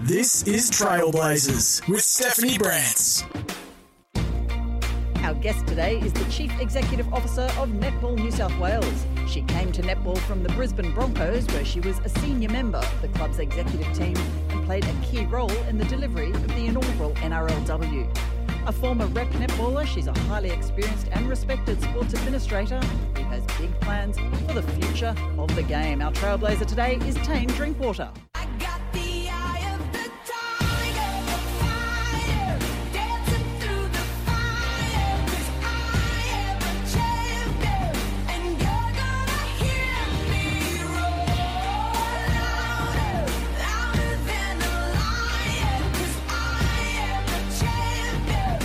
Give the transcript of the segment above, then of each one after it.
This is Trailblazers with Stephanie Brantz. Our guest today is the Chief Executive Officer of Netball New South Wales. She came to netball from the Brisbane Broncos, where she was a senior member of the club's executive team and played a key role in the delivery of the inaugural NRLW. A former rep netballer, she's a highly experienced and respected sports administrator who has big plans for the future of the game. Our trailblazer today is Tane Drinkwater. I got the eye of the tiger, dancing through the fire, 'cause I am a champion, and you're gonna hear me roar louder, louder than a lion, 'cause I am a champion.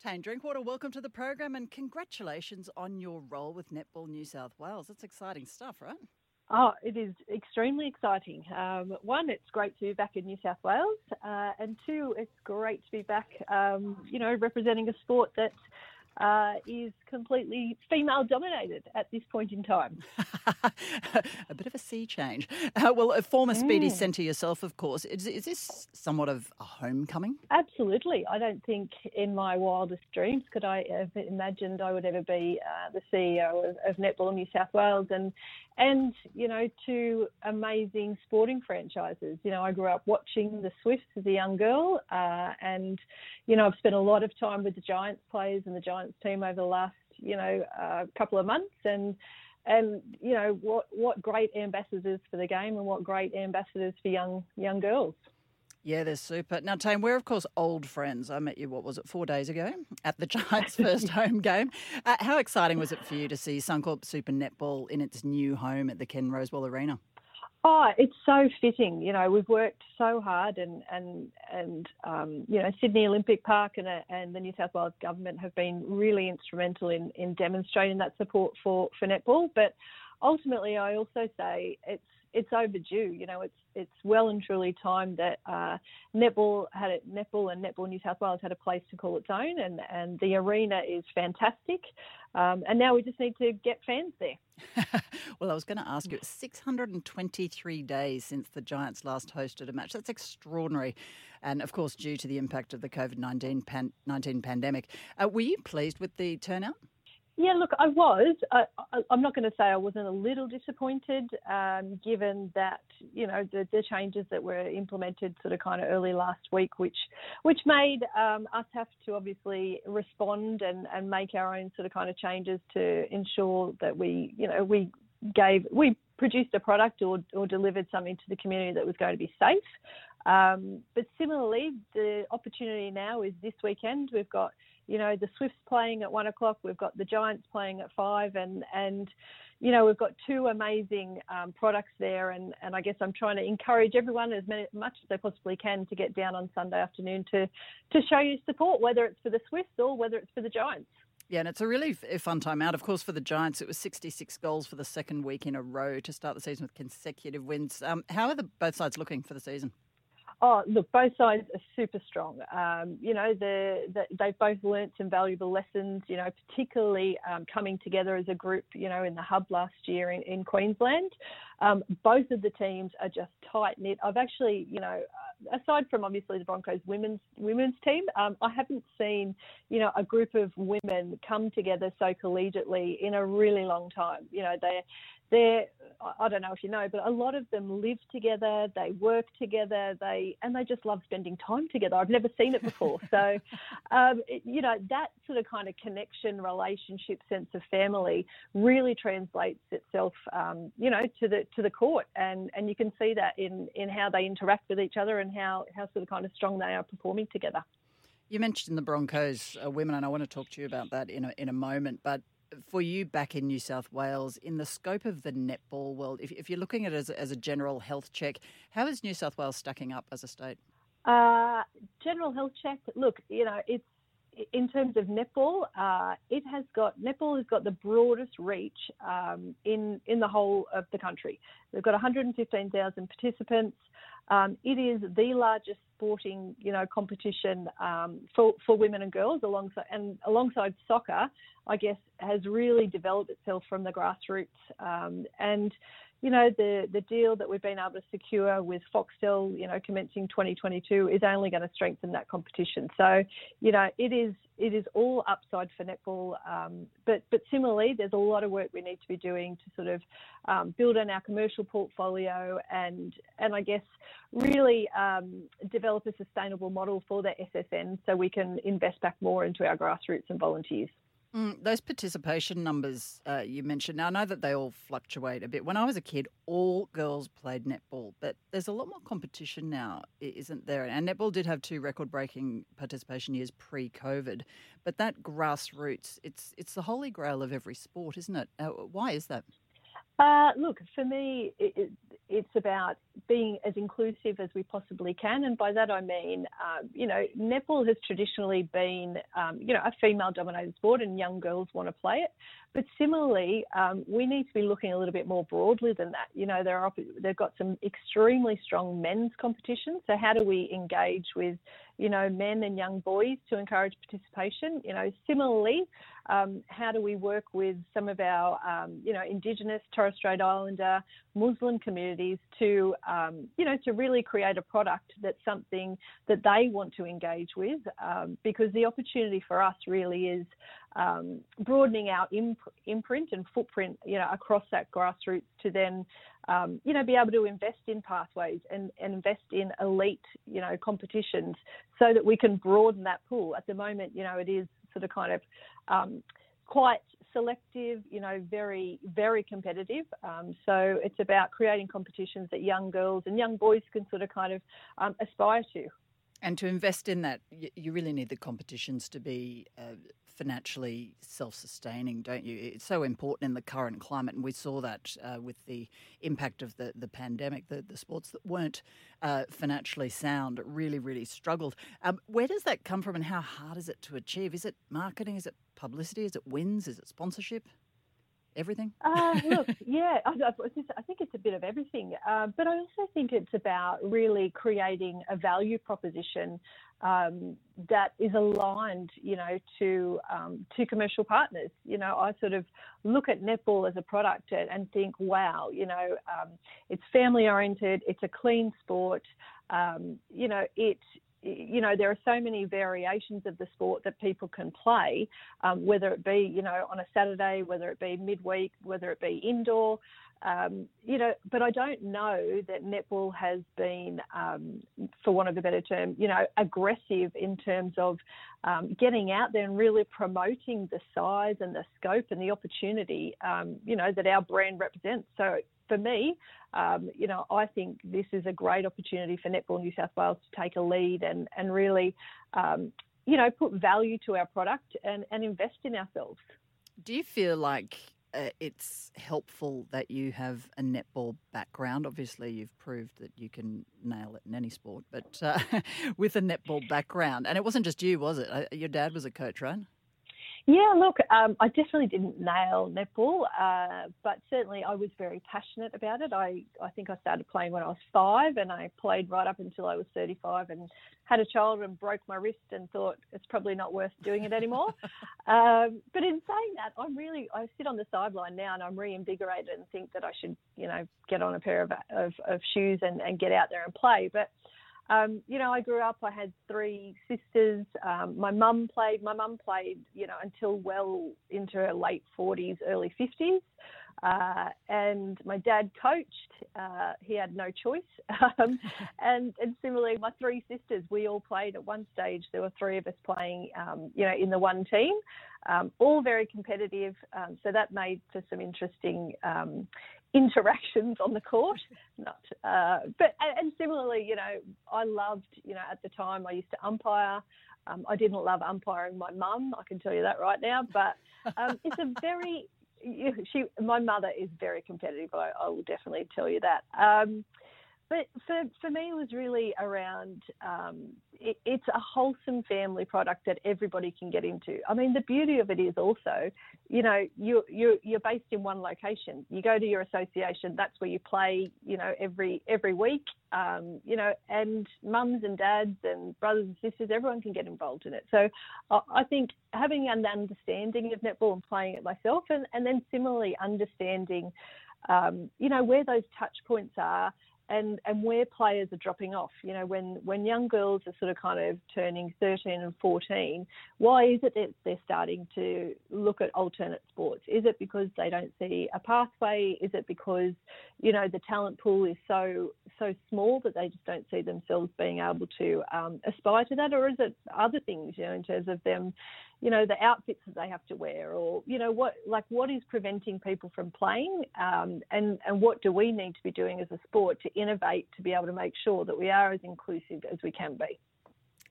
Tane Drinkwater, welcome to the program and congratulations on your role with Netball New South Wales. That's exciting stuff, right? Oh, it is extremely exciting. One, it's great to be back in New South Wales. And two, it's great to be back, representing a sport that is completely female-dominated at this point in time. A bit of a sea change. Well, a former Speedy centre yourself, of course. Is this somewhat of a homecoming? Absolutely. I don't think in my wildest dreams could I have imagined I would ever be the CEO of Netball New South Wales and you know, two amazing sporting franchises. You know, I grew up watching the Swifts as a young girl and, you know, I've spent a lot of time with the Giants players and the Giants team over the last, couple of months and you know, what great ambassadors for the game and what great ambassadors for young girls. Yeah, they're super. Now, Tane, we're, of course, old friends. I met you, 4 days ago at the Giants' first home game. How exciting was it for you to see Suncorp Super Netball in its new home at the Ken Rosewell Arena? Oh, it's so fitting. You know, we've worked so hard and Sydney Olympic Park and the New South Wales government have been really instrumental in demonstrating that support for netball. But ultimately, I also say it's overdue. You know, it's well and truly time that Netball New South Wales had a place to call its own, and the arena is fantastic. And now we just need to get fans there. Well, I was going to ask you, 623 days since the Giants last hosted a match. That's extraordinary. And, of course, due to the impact of the COVID-19 pandemic. Were you pleased with the turnout? Yeah, look, I was. I'm not going to say I wasn't a little disappointed, given that, you know, the changes that were implemented sort of kind of early last week, which made us have to obviously respond and make our own sort of kind of changes to ensure that we produced a product or delivered something to the community that was going to be safe. But similarly, the opportunity now is this weekend. We've got, you know, the Swifts playing at 1:00. We've got the Giants playing at 5:00, and you know, we've got two amazing products there. And I guess I'm trying to encourage everyone as much as they possibly can to get down on Sunday afternoon to show your support, whether it's for the Swifts or whether it's for the Giants. Yeah, and it's a really fun time out. Of course, for the Giants, it was 66 goals for the second week in a row to start the season with consecutive wins. How are both sides looking for the season? Oh, look, both sides are super strong. They've both learnt some valuable lessons, you know, particularly coming together as a group, you know, in the hub last year in Queensland. Both of the teams are just tight-knit. I've actually, you know, aside from obviously the Broncos women's team, I haven't seen, you know, a group of women come together so collegiately in a really long time. You know, they're I don't know if you know, but a lot of them live together, they work together, they just love spending time together. I've never seen it before. So, that sort of kind of connection, relationship, sense of family really translates itself, to the court. And you can see that in how they interact with each other and how sort of kind of strong they are performing together. You mentioned the Broncos women, and I want to talk to you about that in a moment, but for you back in New South Wales, in the scope of the netball world, if you're looking at it as a general health check, how is New South Wales stacking up as a state? General health check, look, it's in terms of netball, netball has got the broadest reach in the whole of the country. They've got 115,000 participants. It is the largest sporting, competition for women and girls, alongside soccer, I guess, has really developed itself from the grassroots. The deal that we've been able to secure with Foxtel, commencing 2022, is only going to strengthen that competition. So, it is all upside for netball. But similarly, there's a lot of work we need to be doing to sort of build on our commercial portfolio and I guess really develop a sustainable model for the SSN so we can invest back more into our grassroots and volunteers. Those participation numbers you mentioned, now I know that they all fluctuate a bit. When I was a kid, all girls played netball, but there's a lot more competition now, isn't there? And netball did have two record-breaking participation years pre-COVID, but that grassroots, it's the holy grail of every sport, isn't it? Why is that? Look, for me, it's about being as inclusive as we possibly can. And by that I mean, netball has traditionally been, a female-dominated sport and young girls want to play it. But similarly, we need to be looking a little bit more broadly than that. They've got some extremely strong men's competition. So how do we engage with, men and young boys to encourage participation? Similarly, how do we work with some of our, Indigenous, Torres Strait Islander, Muslim communities to really create a product that's something that they want to engage with, because the opportunity for us really is broadening our imprint and footprint, across that grassroots to then, be able to invest in pathways and invest in elite, competitions so that we can broaden that pool. At the moment, it is sort of kind of quite selective, very, very competitive. So it's about creating competitions that young girls and young boys can sort of kind of aspire to. And to invest in that, you really need the competitions to be financially self-sustaining, don't you? It's so important in the current climate, and we saw that with the impact of the pandemic. The sports that weren't financially sound really, really struggled. Where does that come from and how hard is it to achieve? Is it marketing? Is it publicity? Is it wins? Is it sponsorship? Everything? I think it's a bit of everything. But I also think it's about really creating a value proposition that is aligned, to commercial partners. I sort of look at netball as a product and think, wow, it's family oriented, it's a clean sport, there are so many variations of the sport that people can play, whether it be, on a Saturday, whether it be midweek, whether it be indoor, but I don't know that netball has been, for want of a better term, aggressive in terms of getting out there and really promoting the size and the scope and the opportunity, that our brand represents. So for me, I think this is a great opportunity for Netball New South Wales to take a lead and really, put value to our product and invest in ourselves. Do you feel like it's helpful that you have a netball background? Obviously, you've proved that you can nail it in any sport, but with a netball background. And it wasn't just you, was it? Your dad was a coach, right? Yeah, look, I definitely didn't nail netball, but certainly I was very passionate about it. I think I started playing when I was 5 and I played right up until I was 35 and had a child and broke my wrist and thought it's probably not worth doing it anymore. But in saying that, I sit on the sideline now and I'm reinvigorated and think that I should, get on a pair of shoes and get out there and play. But I grew up, I had 3 sisters, my mum played, until well into her late 40s, early 50s. And my dad coached. He had no choice. And similarly, my three sisters, we all played at one stage. There were three of us playing, in the one team, all very competitive. So that made for some interesting interactions on the court. But similarly, I loved, at the time I used to umpire. I didn't love umpiring my mum. I can tell you that right now. But it's a very... my mother is very competitive. I will definitely tell you that. But for me, it was really around, it's a wholesome family product that everybody can get into. I mean, the beauty of it is also, you're based in one location. You go to your association, that's where you play, every week, and mums and dads and brothers and sisters, everyone can get involved in it. So I think having an understanding of netball and playing it myself, and then similarly understanding, where those touch points are, and where players are dropping off, when young girls are sort of kind of turning 13 and 14, why is it that they're starting to look at alternate sports? Is it because they don't see a pathway? Is it because, the talent pool is so small that they just don't see themselves being able to aspire to that? Or is it other things, in terms of them, the outfits that they have to wear, or, what is preventing people from playing? And what do we need to be doing as a sport to innovate, to be able to make sure that we are as inclusive as we can be?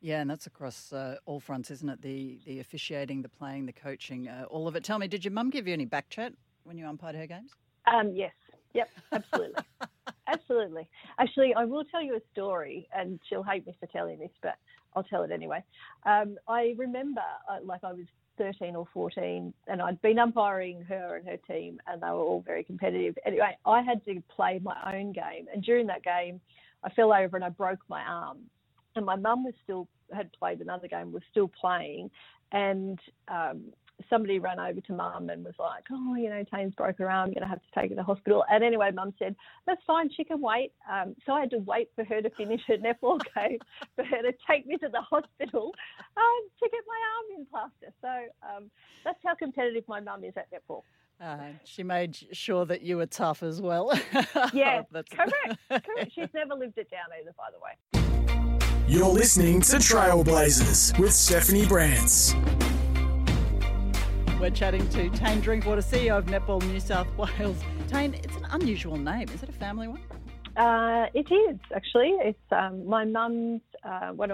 Yeah, and that's across all fronts, isn't it? The officiating, the playing, the coaching, all of it. Tell me, did your mum give you any back chat when you umpired her games? Yes. Yep, absolutely. Absolutely. Actually, I will tell you a story, and she'll hate me for telling this, but I'll tell it anyway. I remember, I was 13 or 14, and I'd been umpiring her and her team, and they were all very competitive. Anyway, I had to play my own game, and during that game, I fell over and I broke my arm. And my mum had played another game, was still playing, and somebody ran over to mum and was like, oh, Tane's broke her arm, I'm going to have to take her to hospital. And anyway, mum said, that's fine, she can wait. So I had to wait for her to finish her netball game, for her to take me to the hospital to get my arm in plaster. So that's how competitive my mum is at netball. She made sure that you were tough as well. Yeah, correct. She's never lived it down either, by the way. You're listening to Trailblazers with Stephanie Brantz. We're chatting to Tane Drinkwater, CEO of Netball New South Wales. Tane, it's an unusual name. Is it a family one? It is, actually. It's one of my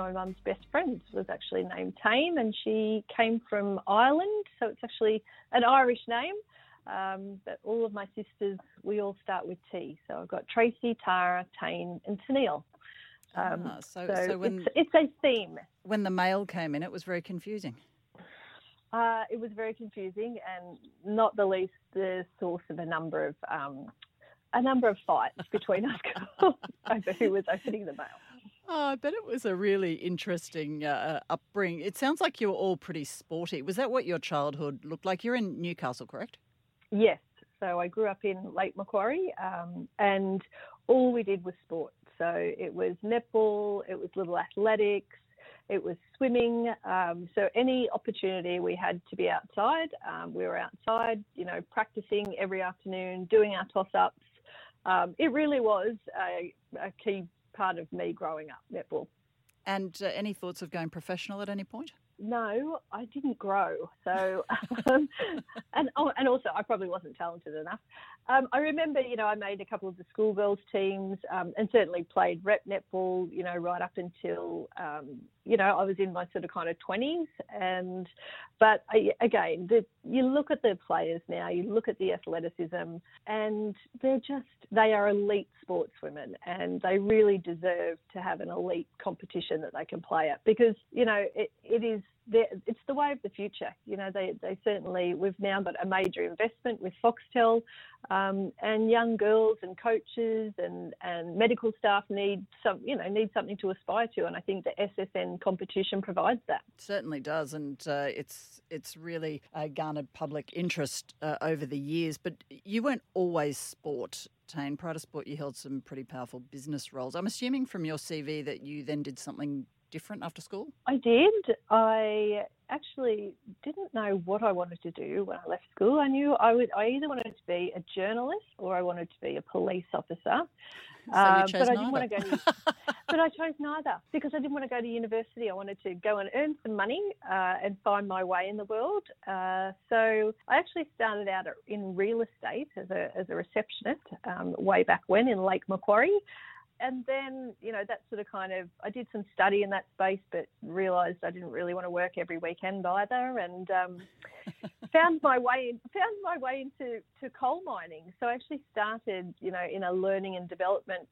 mum's best friends was actually named Tane, and she came from Ireland, so it's actually an Irish name. But all of my sisters, we all start with T. So I've got Tracy, Tara, Tane and Sunil. It's a theme. When the mail came in, it was very confusing. It was very confusing, and not the least the source of a number of fights between us girls over who was opening the mail. Oh, I bet it was a really interesting upbringing. It sounds like you were all pretty sporty. Was that what your childhood looked like? You're in Newcastle, correct? Yes. So I grew up in Lake Macquarie, and all we did was sport. So it was netball, it was little athletics, it was swimming. So any opportunity we had to be outside, we were outside, practicing every afternoon, doing our toss-ups. It really was a key part of me growing up, netball. And any thoughts of going professional at any point? No, I didn't grow. So, and also I probably wasn't talented enough. I remember, I made a couple of the schoolgirls teams, and certainly played rep netball, right up until, I was in my sort of kind of 20s. But you look at the players now, you look at the athleticism, and they are elite sportswomen, and they really deserve to have an elite competition that they can play at, because, it's the way of the future. They certainly, we've now got a major investment with Foxtel, and young girls and coaches and medical staff need something to aspire to, and I think the SSN competition provides that. It certainly does, and it's really garnered public interest over the years. But you weren't always sport, Tane. Prior to sport, you held some pretty powerful business roles. I'm assuming from your CV that you then did something different after school? I did. I actually didn't know what I wanted to do when I left school. I knew I either wanted to be a journalist or I wanted to be a police officer. So but I chose neither because I didn't want to go to university. I wanted to go and earn some money and find my way in the world. So I actually started out in real estate as a receptionist way back when in Lake Macquarie. And then, you know, that sort of kind of, I did some study in that space, but realised I didn't really want to work every weekend either, and found my way into coal mining. So I actually started, you know, in a learning and development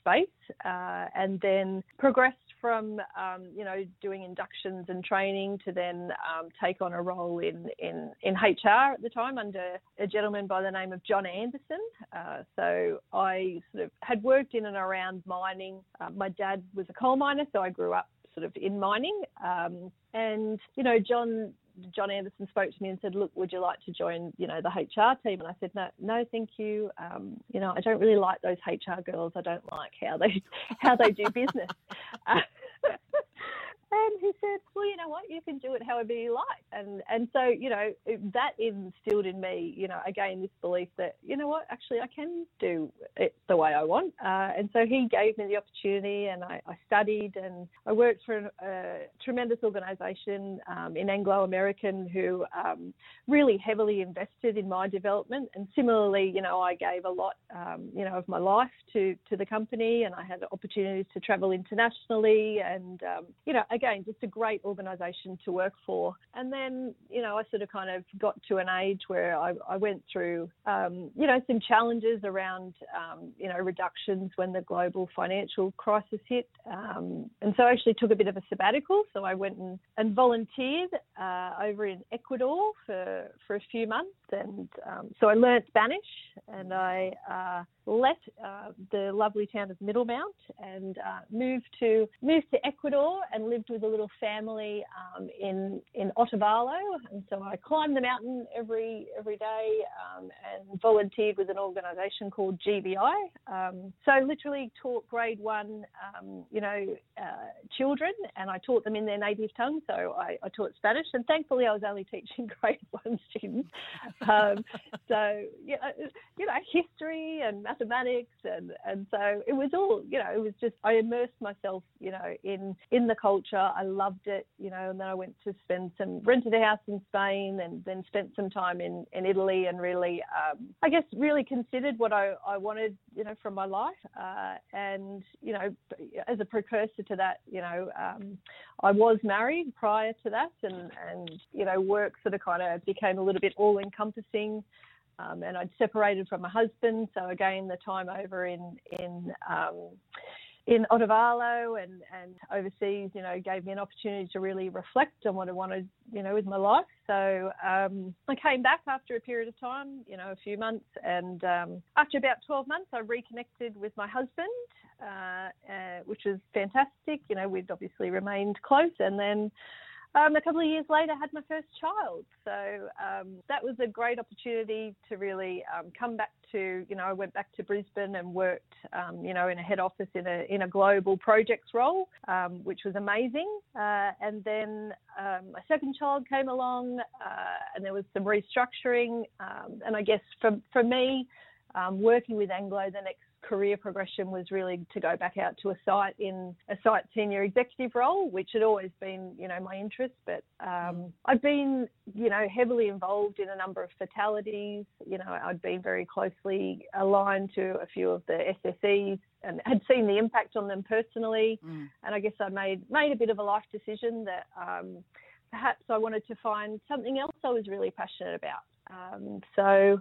space, and then progressed from, you know, doing inductions and training to then take on a role in HR at the time under a gentleman by the name of John Anderson. So I sort of had worked in and around mining. My dad was a coal miner, so I grew up sort of in mining. And, you know, John Anderson spoke to me and said, look, would you like to join, you know, the HR team? And I said, no, thank you. You know, I don't really like those HR girls. I don't like how they do business. And he said, well, you know what, you can do it however you like. And so, you know, that instilled in me, you know, again, this belief that, you know what, actually I can do it the way I want. And so he gave me the opportunity, and I studied, and I worked for a tremendous organisation in Anglo American who really heavily invested in my development. And similarly, you know, I gave a lot, you know, of my life to the company, and I had opportunities to travel internationally and, you know, again, just a great organisation to work for. And then, you know, I sort of kind of got to an age where I went through, you know, some challenges around, you know, reductions when the global financial crisis hit. And so I actually took a bit of a sabbatical. So I went and volunteered over in Ecuador for a few months. And so I learnt Spanish, and I left the lovely town of Middlemount and moved to Ecuador and lived with a little family in Otavalo. And so I climbed the mountain every day and volunteered with an organisation called GBI. So literally taught grade one, you know, children, and I taught them in their native tongue. So I taught Spanish, and thankfully I was only teaching grade one students. So, you know, history and mathematics, and so it was all, you know, it was just, I immersed myself, you know, in the culture. I loved it, you know, and then I went to rented a house in Spain, and then spent some time in Italy, and really, I guess, really considered what I wanted, you know, from my life. And, you know, as a precursor to that, you know, I was married prior to that, and, you know, work sort of kind of became a little bit all-encompassing. And I'd separated from my husband. So again, the time over in Otavalo and overseas, you know, gave me an opportunity to really reflect on what I wanted, you know, with my life. So I came back after a period of time, you know, a few months, and after about 12 months, I reconnected with my husband, which was fantastic. You know, we'd obviously remained close, and then a couple of years later, I had my first child. So that was a great opportunity to really come back to, you know, I went back to Brisbane and worked, you know, in a head office in a global projects role, which was amazing. And then my second child came along, and there was some restructuring. And I guess for me, working with Anglo, the next career progression was really to go back out to a site in a site senior executive role, which had always been, you know, my interest. But I'd been, you know, heavily involved in a number of fatalities. You know, I'd been very closely aligned to a few of the SSEs and had seen the impact on them personally. Mm. And I guess I made a bit of a life decision that perhaps I wanted to find something else I was really passionate about. So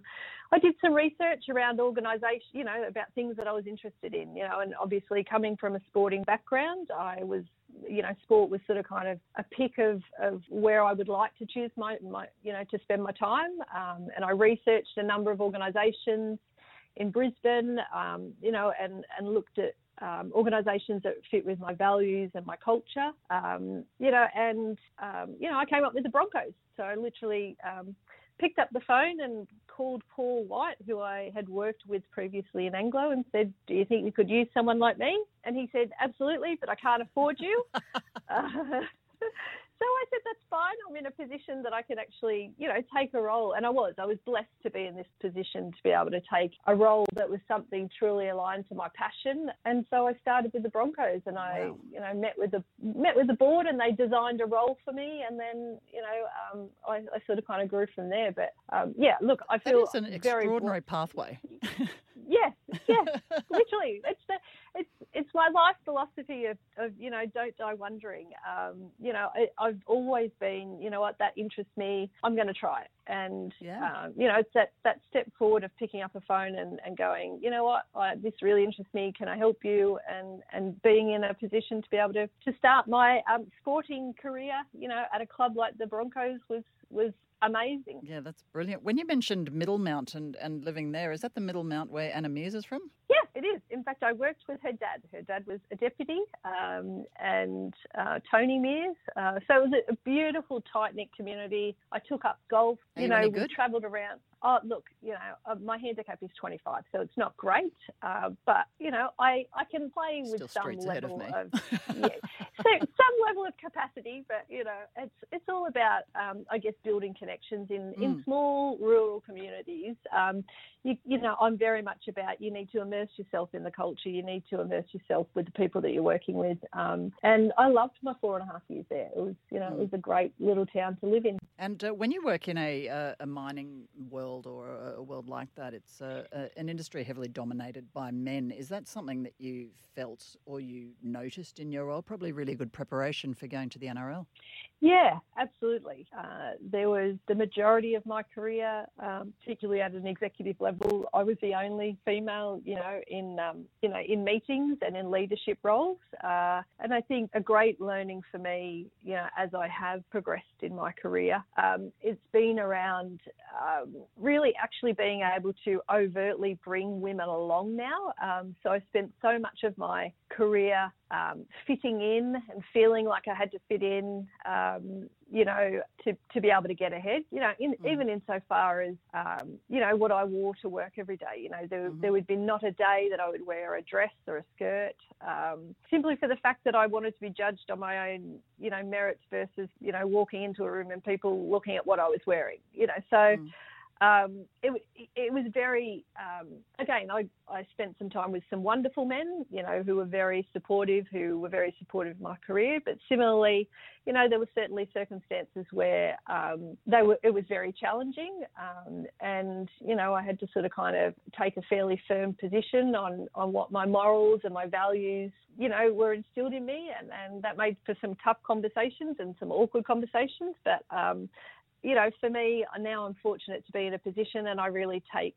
I did some research around organisation, you know, about things that I was interested in, you know, and obviously coming from a sporting background, I was, you know, sport was sort of kind of a pick of where I would like to choose my you know, to spend my time. And I researched a number of organisations in Brisbane, you know, and looked at organisations that fit with my values and my culture, you know, and, you know, I came up with the Broncos. So I literally picked up the phone and called Paul White, who I had worked with previously in Anglo, and said, do you think you could use someone like me? And he said, absolutely, but I can't afford you. So I said, that's fine. I'm in a position that I can actually, you know, take a role. And I was blessed to be in this position to be able to take a role that was something truly aligned to my passion. And so I started with the Broncos, and I, wow, you know, met with the board, and they designed a role for me. And then, you know, I sort of kind of grew from there. But yeah, look, I feel that is an extraordinary pathway. Yes, literally. It's my life philosophy of you know, don't die wondering. You know, I've always been, you know what, that interests me, I'm going to try it. And, yeah, you know, it's that step forward of picking up a phone and going, you know what, this really interests me, can I help you? And being in a position to be able to start my sporting career, you know, at a club like the Broncos was amazing. Yeah, that's brilliant. When you mentioned Middlemount and living there, is that the Middlemount where Anna Meares is from? Yeah, it is. In fact, I worked with her dad. Her dad was a deputy, and Tony Meares. So it was a beautiful, tight-knit community. I took up golf. You know, we travelled around. Oh, look, you know, my handicap is 25, so it's not great. But, you know, I can play with some level of some level of capacity. But, you know, it's all about, I guess, building connections in small rural communities. You know, I'm very much about you need to immerse yourself in the culture. You need to immerse yourself with the people that you're working with. And I loved my 4.5 years there. It was, you know, it was a great little town to live in. And when you work in a mining world, or a world like that, it's an industry heavily dominated by men. Is that something that you felt or you noticed in your role? Probably really good preparation for going to the NRL. Yeah, absolutely. There was the majority of my career, particularly at an executive level, I was the only female, you know, in meetings and in leadership roles. And I think a great learning for me, you know, as I have progressed in my career, it's been around really actually being able to overtly bring women along now. So I spent so much of my career fitting in and feeling like I had to fit in, you know, to be able to get ahead, you know, even insofar as, you know, what I wore to work every day. You know, there would be not a day that I would wear a dress or a skirt, simply for the fact that I wanted to be judged on my own, you know, merits versus, you know, walking into a room and people looking at what I was wearing, you know, so... It was very, again, I spent some time with some wonderful men, you know, who were very supportive of my career. But similarly, you know, there were certainly circumstances where it was very challenging. And, you know, I had to sort of kind of take a fairly firm position on what my morals and my values, you know, were instilled in me. And that made for some tough conversations and some awkward conversations. But, you know, for me, now I'm fortunate to be in a position, and I really take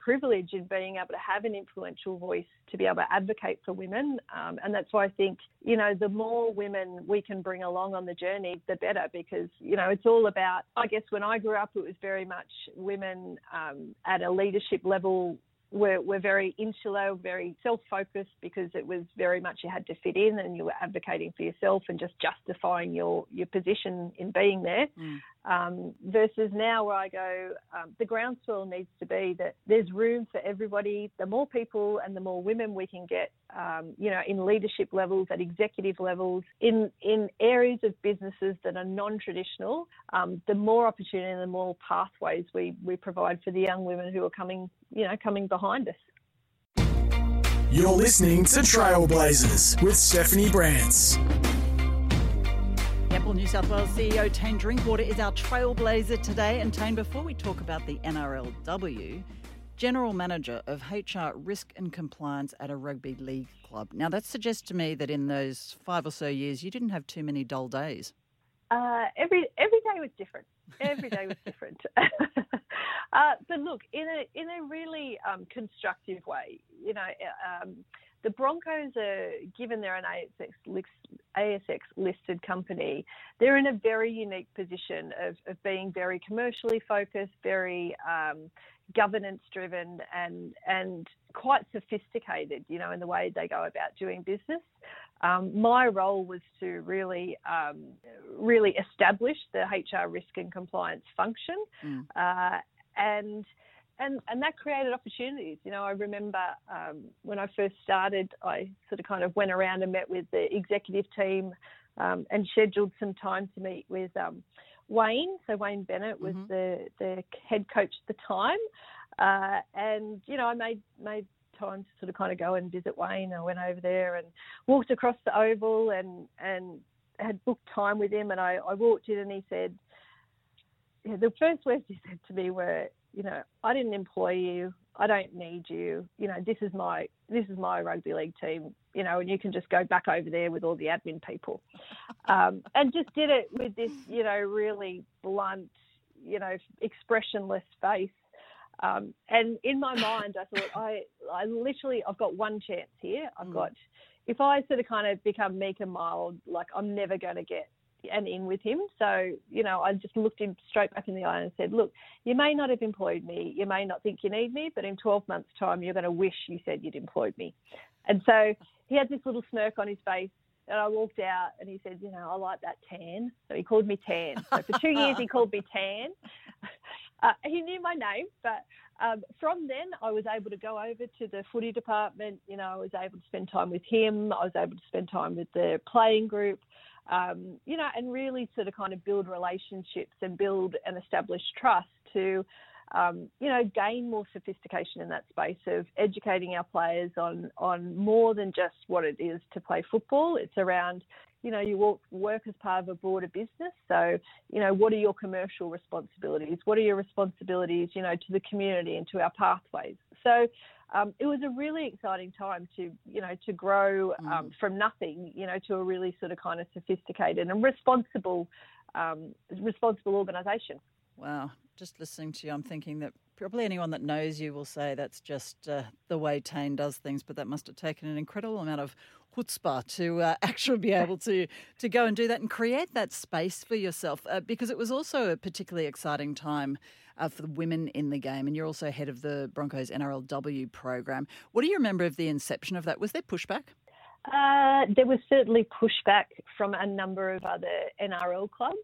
privilege in being able to have an influential voice to be able to advocate for women. And that's why I think, you know, the more women we can bring along on the journey, the better, because, you know, it's all about, I guess when I grew up, it was very much women at a leadership level were very insular, very self-focused, because it was very much you had to fit in and you were advocating for yourself and just justifying your position in being there. Versus now where I go, the groundswell needs to be that there's room for everybody. The more people and the more women we can get, you know, in leadership levels, at executive levels, in areas of businesses that are non-traditional, the more opportunity and the more pathways we provide for the young women who are coming behind us. You're listening to Trailblazers with Stephanie Brantz. Netball New South Wales CEO Tane Drinkwater is our trailblazer today. And Tane, before we talk about the NRLW, General Manager of HR Risk and Compliance at a rugby league club. Now, that suggests to me that in those 5 or so years, you didn't have too many dull days. Every day was different. Every day was different. But look, in a really constructive way, you know, the Broncos are, given they're an ASX-listed company, they're in a very unique position of being very commercially focused, very governance-driven, and quite sophisticated, you know, in the way they go about doing business. My role was to really, really establish the HR risk and compliance function, and that created opportunities. You know, I remember when I first started, I sort of kind of went around and met with the executive team and scheduled some time to meet with Wayne. So Wayne Bennett was the head coach at the time, and you know, I made time to sort of kind of go and visit Wayne. I went over there and walked across the oval and had booked time with him, and I walked in and he said, the first words he said to me were, you know, I didn't employ you, I don't need you, you know, this is my rugby league team, you know, and you can just go back over there with all the admin people. And just did it with this, you know, really blunt, you know, expressionless face. And in my mind, I thought, I've got one chance here. If I sort of kind of become meek and mild, like I'm never going to get an in with him. So, you know, I just looked him straight back in the eye and said, look, you may not have employed me. You may not think you need me, but in 12 months' time, you're going to wish you said you'd employed me. And so he had this little smirk on his face. And I walked out and he said, you know, I like that tan. So he called me Tan. So for 2 years he called me Tan. He knew my name, but from then I was able to go over to the footy department. You know, I was able to spend time with him. I was able to spend time with the playing group, you know, and really sort of kind of build relationships and build and establish trust to, you know, gain more sophistication in that space of educating our players on more than just what it is to play football. It's around, you know, you work as part of a broader business. So, you know, what are your commercial responsibilities? What are your responsibilities, you know, to the community and to our pathways? So it was a really exciting time to, you know, to grow from nothing, you know, to a really sort of kind of sophisticated and responsible organisation. Wow. Just listening to you, I'm thinking that probably anyone that knows you will say that's just the way Tane does things, but that must have taken an incredible amount of chutzpah to actually be able to go and do that and create that space for yourself, because it was also a particularly exciting time for the women in the game, and you're also head of the Broncos NRLW program. What do you remember of the inception of that? Was there pushback? There was certainly pushback from a number of other NRL clubs,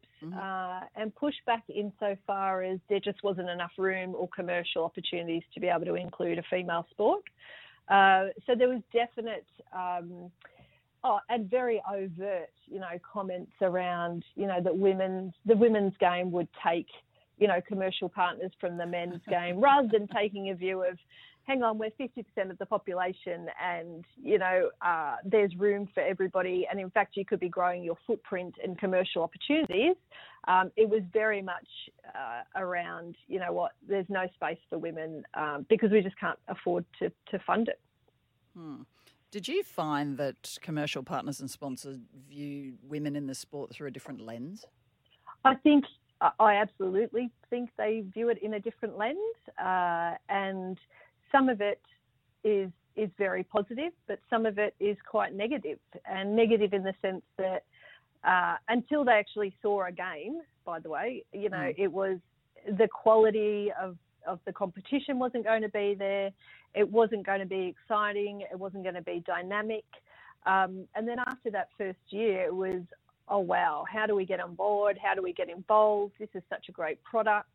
and pushback insofar as there just wasn't enough room or commercial opportunities to be able to include a female sport. So there was definite and very overt, you know, comments around, you know, that the women's game would take, you know, commercial partners from the men's game rather than taking a view of, hang on, we're 50% of the population and, you know, there's room for everybody. And in fact, you could be growing your footprint and commercial opportunities. It was very much around, you know what, there's no space for women because we just can't afford to fund it. Did you find that commercial partners and sponsors view women in the sport through a different lens? I absolutely think they view it in a different lens. And some of it is very positive, but some of it is quite negative, and negative in the sense that until they actually saw a game, by the way, you know, it was the quality of the competition wasn't going to be there. It wasn't going to be exciting. It wasn't going to be dynamic. And then after that first year, it was, oh, wow, how do we get on board? How do we get involved? This is such a great product.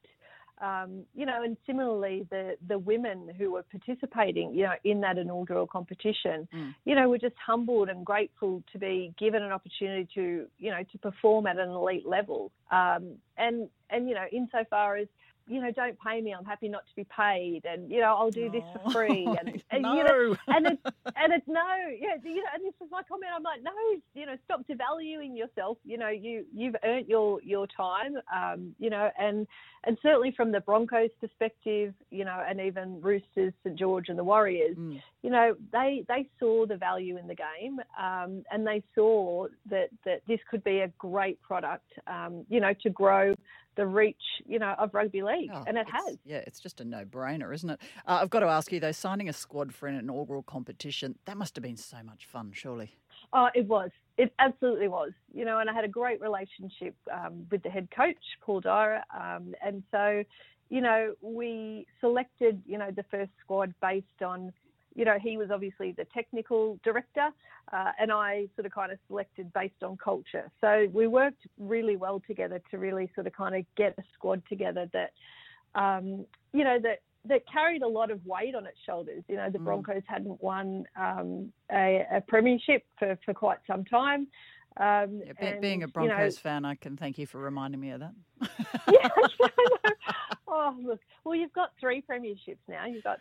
You know, and similarly, the women who were participating, you know, in that inaugural competition, you know, were just humbled and grateful to be given an opportunity to, you know, to perform at an elite level. And you know, insofar as, you know, don't pay me, I'm happy not to be paid, and, you know, I'll do this for free. And no. You know, and it's no, yeah, you know, and this was my comment. I'm like, no, you know, stop devaluing yourself. You know, you've earned your time, you know, and certainly from the Broncos perspective, you know, and even Roosters, St George and the Warriors, you know, they saw the value in the game, and they saw that this could be a great product, you know, to grow the reach, you know, of rugby league, and it has. Yeah, it's just a no-brainer, isn't it? I've got to ask you, though, signing a squad for an inaugural competition, that must have been so much fun, surely. Oh, it was. It absolutely was. You know, and I had a great relationship with the head coach, Paul Dyer, and so, you know, we selected, you know, the first squad based on, you know, he was obviously the technical director, and I sort of kind of selected based on culture. So we worked really well together to really sort of kind of get a squad together that, you know, that carried a lot of weight on its shoulders. You know, the Broncos hadn't won a premiership for quite some time. And, being a Broncos fan, I can thank you for reminding me of that. Oh, look. Well, you've got three premierships now. You've got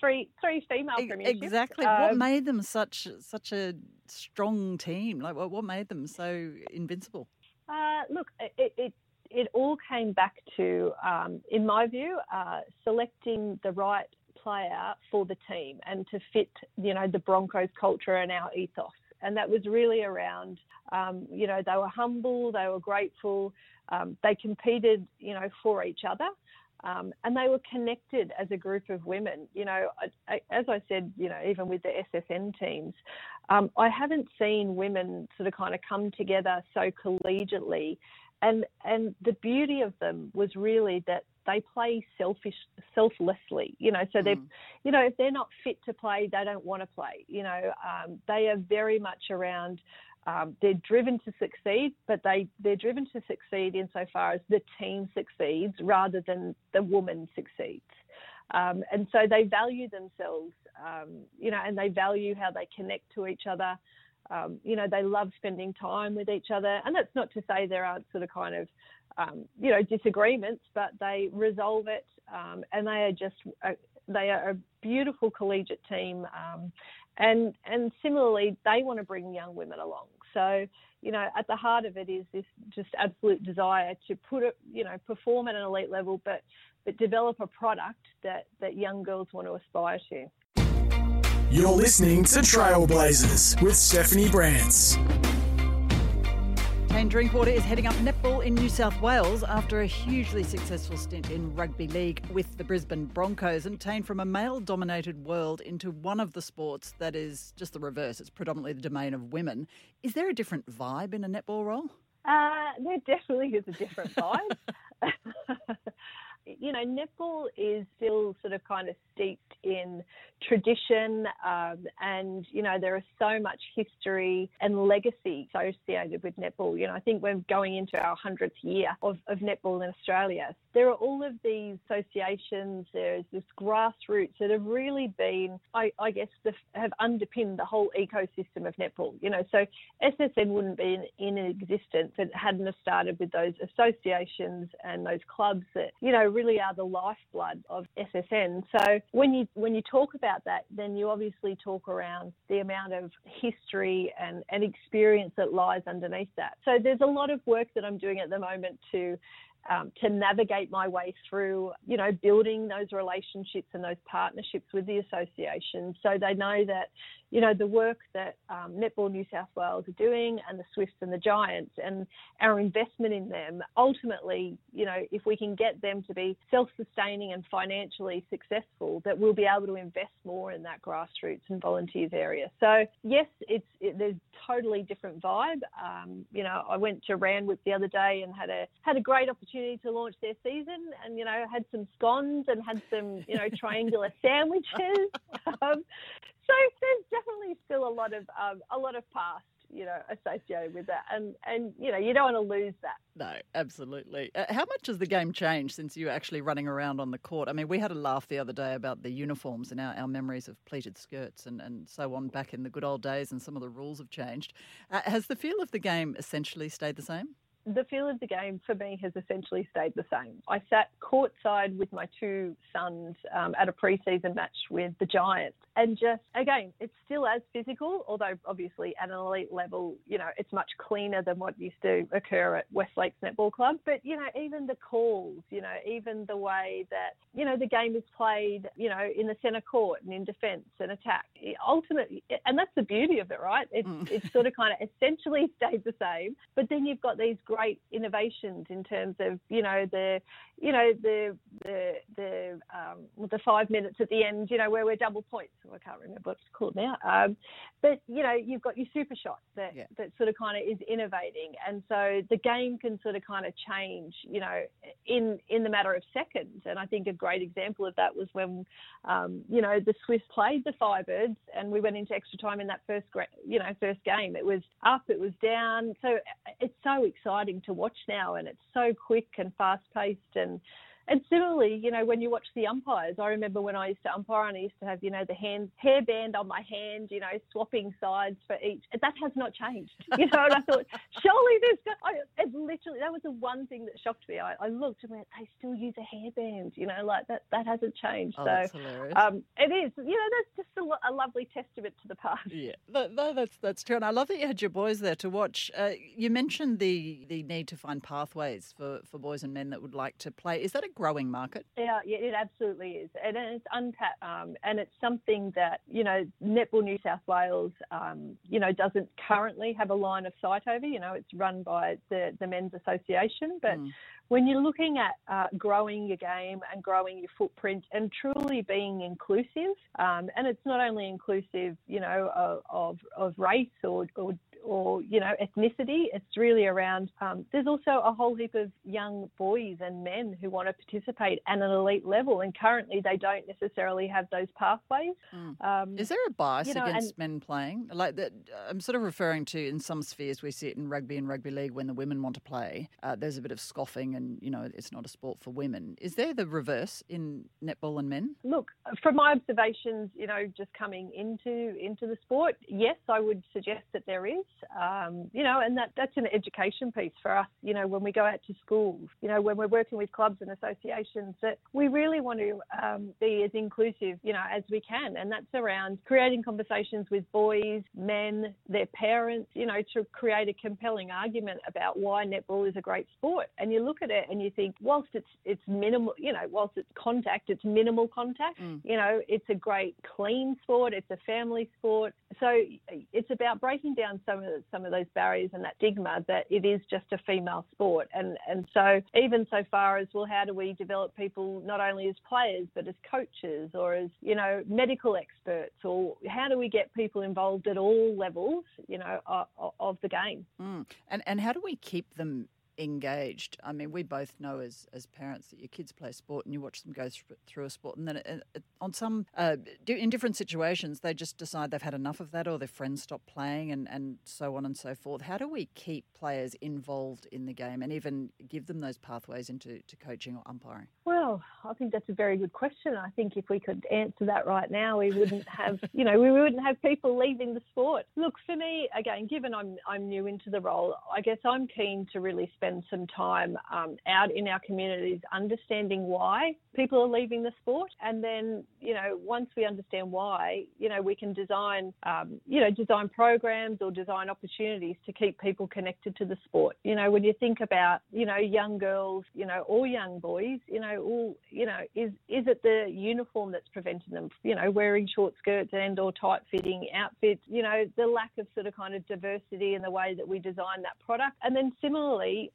three female premierships. Exactly. What made them such a strong team? Like, what made them so invincible? Look, it all came back to, in my view, selecting the right player for the team and to fit, you know, the Broncos culture and our ethos. And that was really around, you know, they were humble, they were grateful, they competed, you know, for each other, and they were connected as a group of women. You know, as I said, you know, even with the SSN teams, I haven't seen women sort of kind of come together so collegiately. And the beauty of them was really that they play selflessly, you know, so they're, you know, if they're not fit to play, they don't want to play, you know, they are very much around, they're driven to succeed, but they're driven to succeed insofar as the team succeeds rather than the woman succeeds. And so they value themselves, you know, and they value how they connect to each other. You know, they love spending time with each other. And that's not to say there aren't sort of kind of, you know, disagreements, but they resolve it. And they are just, they are a beautiful collegiate team. And similarly, they want to bring young women along. So, you know, at the heart of it is this just absolute desire to put it, you know, perform at an elite level, but develop a product that young girls want to aspire to. You're listening to Trailblazers with Stephanie Brantz. Tane Drinkwater is heading up netball in New South Wales after a hugely successful stint in rugby league with the Brisbane Broncos. And Tane, from a male-dominated world into one of the sports that is just the reverse. It's predominantly the domain of women. Is there a different vibe in a netball role? There definitely is a different vibe. You know, netball is still sort of kind of steeped in tradition, and, you know, there is so much history and legacy associated with netball. You know, I think we're going into our 100th year of netball in Australia. There are all of these associations, there's this grassroots that have really been, I guess, have underpinned the whole ecosystem of netball. You know, so SSN wouldn't be in existence if it hadn't have started with those associations and those clubs that, you know, really are the lifeblood of SSN. So when you talk about that, then you obviously talk around the amount of history and experience that lies underneath that. So there's a lot of work that I'm doing at the moment to navigate my way through, you know, building those relationships and those partnerships with the association, so they know that, you know, the work that Netball New South Wales are doing and the Swifts and the Giants and our investment in them, ultimately, you know, if we can get them to be self-sustaining and financially successful, that we'll be able to invest more in that grassroots and volunteers area. So, yes, there's totally different vibe. You know, I went to Randwick the other day and had a great opportunity to launch their season and, you know, had some scones and had some, you know, triangular sandwiches. So there's definitely still a lot of past, you know, associated with that. And you know, you don't want to lose that. No, absolutely. How much has the game changed since you were actually running around on the court? I mean, we had a laugh the other day about the uniforms and our memories of pleated skirts and so on back in the good old days, and some of the rules have changed. Has the feel of the game essentially stayed the same? The feel of the game for me has essentially stayed the same. I sat courtside with my two sons at a pre-season match with the Giants, and just, again, it's still as physical, although obviously at an elite level, you know, it's much cleaner than what used to occur at West Lakes Netball Club. But, you know, even the calls, you know, even the way that, you know, the game is played, you know, in the centre court and in defence and attack, ultimately, and that's the beauty of it, right? It's sort of kind of essentially stayed the same. But then you've got these great great innovations in terms of, the 5 minutes at the end, where we're double points. Well, I can't remember what it's called now. But, you've got your super shot that sort of kind of is innovating. And so the game can sort of kind of change, in the matter of seconds. And I think a great example of that was when, the Swifts played the Firebirds and we went into extra time in that first game. It was up, it was down. So it's so exciting to watch now, and it's so quick and fast-paced. And similarly, when you watch the umpires, I remember when I used to umpire and I used to have, the hairband on my hand, swapping sides for each. That has not changed. And I thought, surely that was the one thing that shocked me. I looked and went, they still use a hairband, that hasn't changed. Oh, so that's hilarious. It is. That's just a lovely testament to the past. Yeah, that's true. And I love that you had your boys there to watch. You mentioned the need to find pathways for boys and men that would like to play. Is that a growing market? Yeah, it absolutely is, and it's untapped, and it's something that Netball New South Wales doesn't currently have a line of sight over. It's run by the Men's Association, but when you're looking at growing your game and growing your footprint and truly being inclusive, and it's not only inclusive, of race or ethnicity, it's really around, there's also a whole heap of young boys and men who want to participate at an elite level, and currently they don't necessarily have those pathways. Is there a bias against men playing? Like that, I'm sort of referring to, in some spheres we see it in rugby and rugby league, when the women want to play, there's a bit of scoffing and, it's not a sport for women. Is there the reverse in netball and men? Look, from my observations, just coming into the sport, yes, I would suggest that there is. And that's an education piece for us, when we go out to schools, when we're working with clubs and associations, that we really want to be as inclusive, as we can. And that's around creating conversations with boys, men, their parents, to create a compelling argument about why netball is a great sport. And you look at it and you think, whilst it's minimal, whilst it's contact, it's minimal contact, it's a great clean sport, it's a family sport. So it's about breaking down some of those barriers and that stigma that it is just a female sport. And so even so far as, well, how do we develop people not only as players but as coaches or as, medical experts, or how do we get people involved at all levels, of the game? And how do we keep them engaged? I mean, we both know as parents that your kids play sport and you watch them go through a sport, and then in different situations they just decide they've had enough of that, or their friends stop playing, and so on and so forth. How do we keep players involved in the game and even give them those pathways into coaching or umpiring? Well, I think that's a very good question. I think if we could answer that right now, we wouldn't have people leaving the sport. Look, for me, again, given I'm new into the role, I guess I'm keen to really spend some time out in our communities understanding why people are leaving the sport, and then once we understand why, we can design design programs or design opportunities to keep people connected to the sport. When you think about young girls, or young boys, is it the uniform that's preventing them, wearing short skirts and/or tight-fitting outfits? The lack of sort of kind of diversity in the way that we design that product, and then similarly,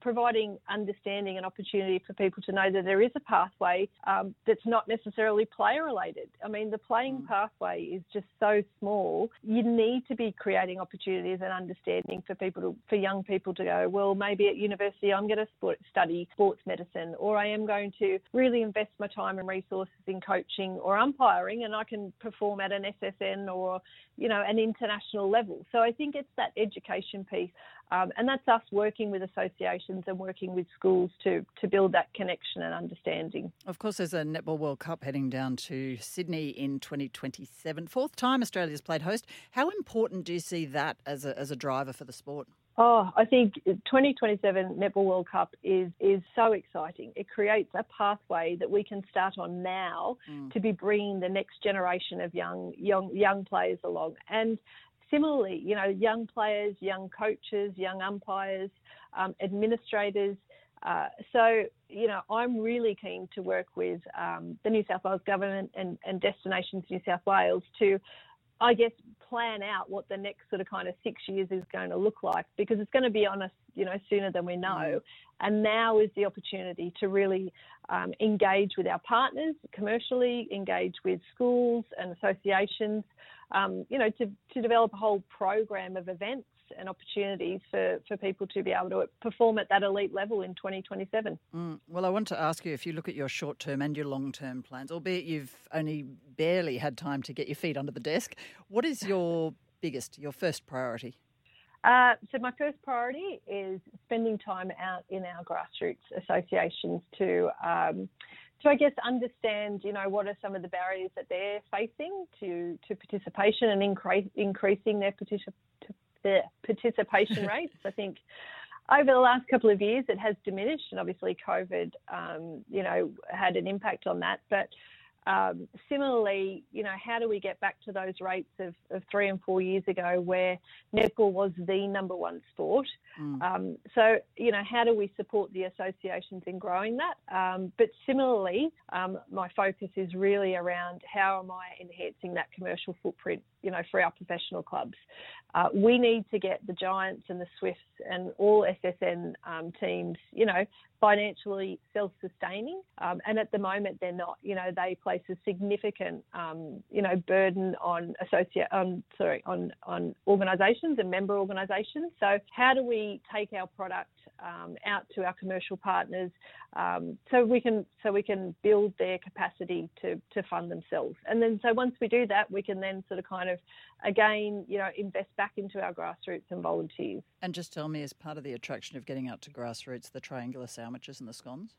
providing understanding and opportunity for people to know that there is a pathway that's not necessarily player related. I mean, the playing pathway is just so small. You need to be creating opportunities and understanding for young people to go, well, maybe at university I'm going to study sports medicine, or I am going to really invest my time and resources in coaching or umpiring, and I can perform at an SSN or, an international level. So I think it's that education piece. And that's us working with associations and working with schools to build that connection and understanding. Of course, there's a Netball World Cup heading down to Sydney in 2027. Fourth time Australia's played host. How important do you see that as a driver for the sport? Oh, I think 2027 Netball World Cup is so exciting. It creates a pathway that we can start on now to be bringing the next generation of young players along. And similarly, young players, young coaches, young umpires, administrators. I'm really keen to work with the New South Wales government and Destinations New South Wales to I guess, plan out what the next sort of kind of 6 years is going to look like, because it's going to be on us, you know, sooner than we know. And now is the opportunity to really engage with our partners commercially, engage with schools and associations, you know, to develop a whole program of events and opportunities for people to be able to perform at that elite level in 2027. Well, I want to ask you, if you look at your short-term and your long-term plans, albeit you've only barely had time to get your feet under the desk, what is your biggest, your first priority? So my first priority is spending time out in our grassroots associations to I guess, understand, you know, what are some of the barriers that they're facing to participation and increasing their participation rates. I think over the last couple of years it has diminished, and obviously COVID, you know, had an impact on that. But similarly, you know, how do we get back to those rates of 3 and 4 years ago where netball was the number one sport? So, you know, how do we support the associations in growing that? But similarly, my focus is really around how am I enhancing that commercial footprint, you know, for our professional clubs. We need to get the Giants and the Swifts and all SSN teams, you know, financially self-sustaining. And at the moment, they're not. You know, they place a significant, you know, burden on organisations and member organisations. So how do we take our product out to our commercial partners so we can build their capacity to fund themselves? And then so once we do that, we can then sort of kind of, again, you know, invest back into our grassroots and volunteers. And just tell me, as part of the attraction of getting out to grassroots, the triangular sandwiches and the scones?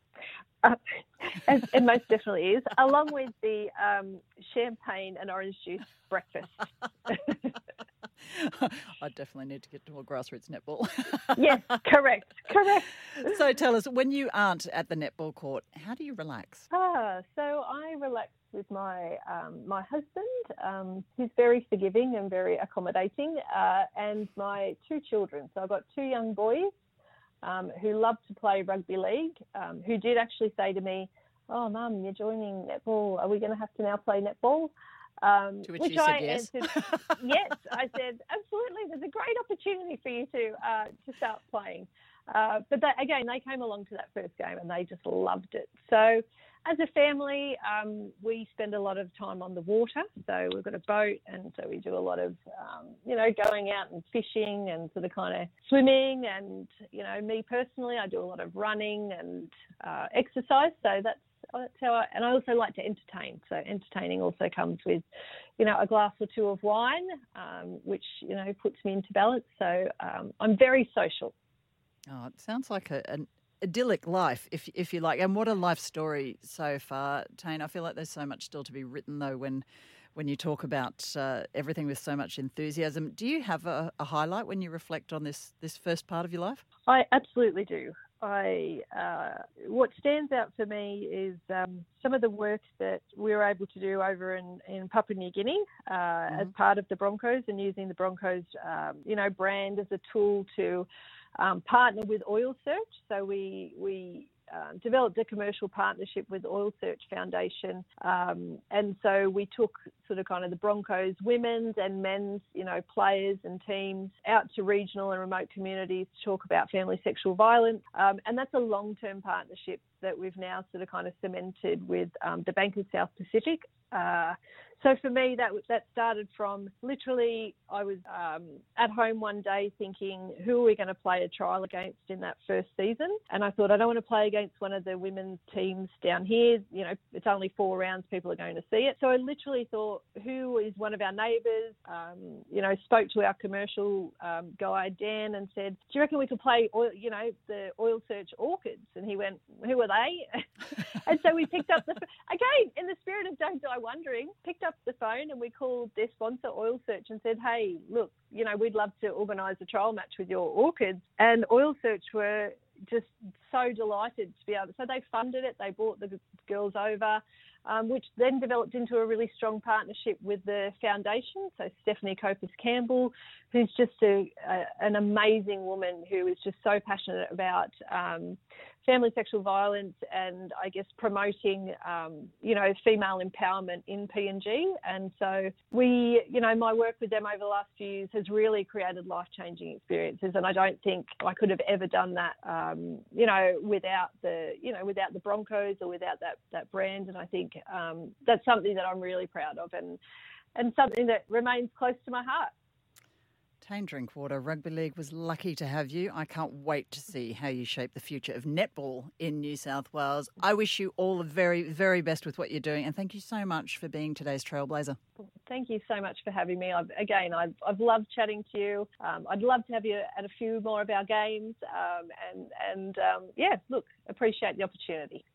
It most definitely is, along with the champagne and orange juice breakfast. I definitely need to get to more grassroots netball. Yes, correct. So tell us, when you aren't at the netball court, how do you relax? So I relax with my my husband. He's very forgiving and very accommodating, and my two children. So I've got two young boys who love to play rugby league, who did actually say to me, "Oh, Mum, you're joining netball. Are we going to have to now play netball?" To which you said yes. Answered, yes, I said, absolutely. There's a great opportunity for you to start playing. But they came along to that first game and they just loved it. So as a family, we spend a lot of time on the water. So we've got a boat, and so we do a lot of, you know, going out and fishing and sort of kind of swimming. And, you know, me personally, I do a lot of running and exercise. So that's how I also like to entertain. So entertaining also comes with, you know, a glass or two of wine, which, you know, puts me into balance. So I'm very social. Oh, it sounds like an idyllic life, if you like. And what a life story so far, Tane. I feel like there's so much still to be written, though, when you talk about everything with so much enthusiasm. Do you have a highlight when you reflect on this first part of your life? I absolutely do. What stands out for me is some of the work that we were able to do over in Papua New Guinea as part of the Broncos, and using the Broncos, you know, brand as a tool to partner with Oil Search. So we developed a commercial partnership with Oil Search Foundation, and so we took sort of kind of the Broncos women's and men's, you know, players and teams out to regional and remote communities to talk about family sexual violence, and that's a long-term partnership that we've now sort of kind of cemented with the Bank of South Pacific. So for me, that started from literally I was at home one day thinking, who are we going to play a trial against in that first season? And I thought, I don't want to play against one of the women's teams down here. You know, it's only 4 rounds. People are going to see it. So I literally thought, who is one of our neighbours? You know, spoke to our commercial guy, Dan, and said, do you reckon we could play, you know, the Oil Search Orchids? And he went, who are they? And so we picked up again, in the spirit of don't die wondering, picked up the phone and we called their sponsor, Oil Search, and said, hey, look, you know, we'd love to organise a trial match with your orchids. And Oil Search were just so delighted to be able to. So they funded it. They brought the girls over, which then developed into a really strong partnership with the foundation. So Stephanie Copus-Campbell, who's just an amazing woman who is just so passionate about family sexual violence and I guess promoting, female empowerment in PNG. And so we, my work with them over the last few years has really created life-changing experiences. And I don't think I could have ever done that, without the Broncos or without that brand. And I think that's something that I'm really proud of and something that remains close to my heart. Tane Drinkwater, Rugby League was lucky to have you. I can't wait to see how you shape the future of netball in New South Wales. I wish you all the very, very best with what you're doing, and thank you so much for being today's Trailblazer. Thank you so much for having me. I've loved chatting to you. I'd love to have you at a few more of our games, appreciate the opportunity.